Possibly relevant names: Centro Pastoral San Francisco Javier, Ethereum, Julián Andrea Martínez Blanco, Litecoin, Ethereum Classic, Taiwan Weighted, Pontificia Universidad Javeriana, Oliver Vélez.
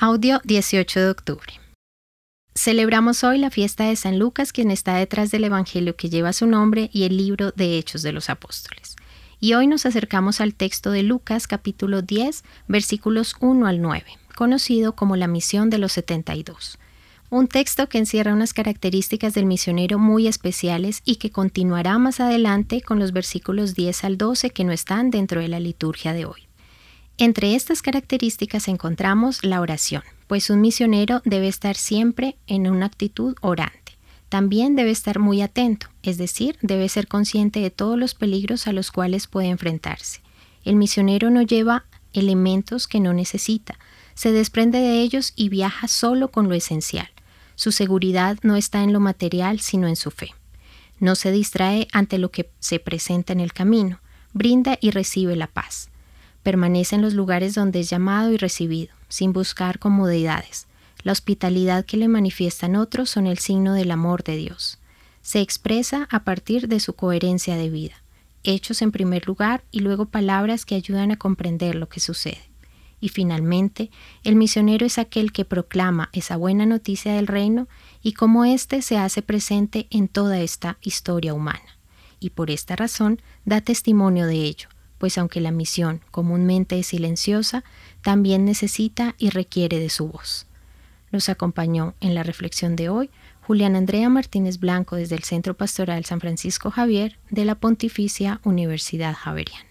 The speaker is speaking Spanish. Audio 18 de octubre. Celebramos hoy la fiesta de San Lucas, quien está detrás del Evangelio que lleva su nombre y el libro de Hechos de los Apóstoles. Y hoy nos acercamos al texto de Lucas capítulo 10, versículos 1 al 9, conocido como la misión de los 72. Un texto que encierra unas características del misionero muy especiales y que continuará más adelante con los versículos 10 al 12 que no están dentro de la liturgia de hoy. Entre estas características encontramos la oración, pues un misionero debe estar siempre en una actitud orante. También debe estar muy atento, es decir, debe ser consciente de todos los peligros a los cuales puede enfrentarse. El misionero no lleva elementos que no necesita, se desprende de ellos y viaja solo con lo esencial. Su seguridad no está en lo material, sino en su fe. No se distrae ante lo que se presenta en el camino, brinda y recibe la paz. Permanece en los lugares donde es llamado y recibido, sin buscar comodidades. La hospitalidad que le manifiestan otros son el signo del amor de Dios. Se expresa a partir de su coherencia de vida, hechos en primer lugar y luego palabras que ayudan a comprender lo que sucede. Y finalmente, el misionero es aquel que proclama esa buena noticia del reino y cómo éste se hace presente en toda esta historia humana. Y por esta razón da testimonio de ello, pues aunque la misión comúnmente es silenciosa, también necesita y requiere de su voz. Los acompañó en la reflexión de hoy Julián Andrea Martínez Blanco desde el Centro Pastoral San Francisco Javier de la Pontificia Universidad Javeriana.